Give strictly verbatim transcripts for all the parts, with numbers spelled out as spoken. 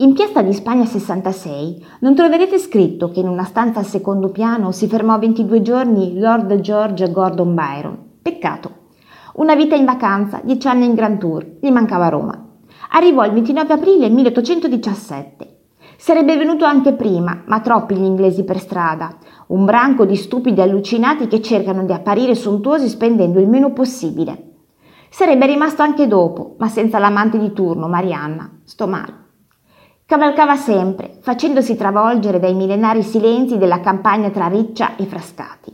In Piazza di Spagna sessantasei non troverete scritto che in una stanza al secondo piano si fermò ventidue giorni Lord George Gordon Byron. Peccato. Una vita in vacanza, dieci anni in Grand Tour, gli mancava Roma. Arrivò il ventinove aprile milleottocentodiciassette. Sarebbe venuto anche prima, ma troppi gli inglesi per strada, un branco di stupidi allucinati che cercano di apparire sontuosi spendendo il meno possibile. Sarebbe rimasto anche dopo, ma senza l'amante di turno, Marianna, sto male. Cavalcava sempre, facendosi travolgere dai millenari silenzi della campagna tra Ariccia e Frascati.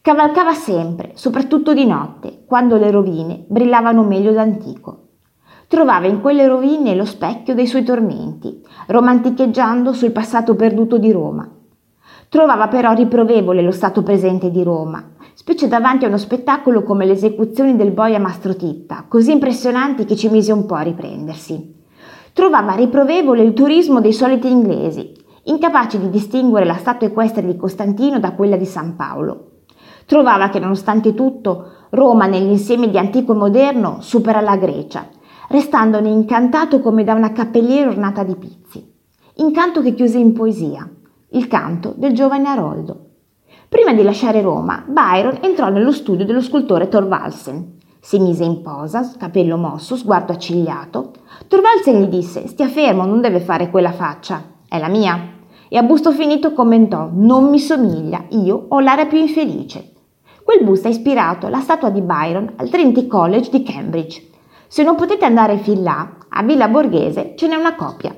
Cavalcava sempre, soprattutto di notte, quando le rovine brillavano meglio d'antico. Trovava in quelle rovine lo specchio dei suoi tormenti, romanticheggiando sul passato perduto di Roma. Trovava però riprovevole lo stato presente di Roma, specie davanti a uno spettacolo come le esecuzioni del boia Mastro Titta, così impressionanti che ci mise un po' a riprendersi. Trovava riprovevole il turismo dei soliti inglesi, incapaci di distinguere la statua equestre di Costantino da quella di San Paolo. Trovava che, nonostante tutto, Roma nell'insieme di antico e moderno supera la Grecia, restandone incantato come da una cappelliera ornata di pizzi. Incanto che chiuse in poesia, Il canto del giovane Aroldo. Prima di lasciare Roma, Byron entrò nello studio dello scultore Thorvaldsen. Si mise in posa, capello mosso, sguardo accigliato. Thorvaldsen gli disse: stia fermo, non deve fare quella faccia, è la mia. E a busto finito commentò: non mi somiglia, io ho l'aria più infelice. Quel busto ha ispirato la statua di Byron al Trinity College di Cambridge. Se non potete andare fin là, a Villa Borghese ce n'è una copia.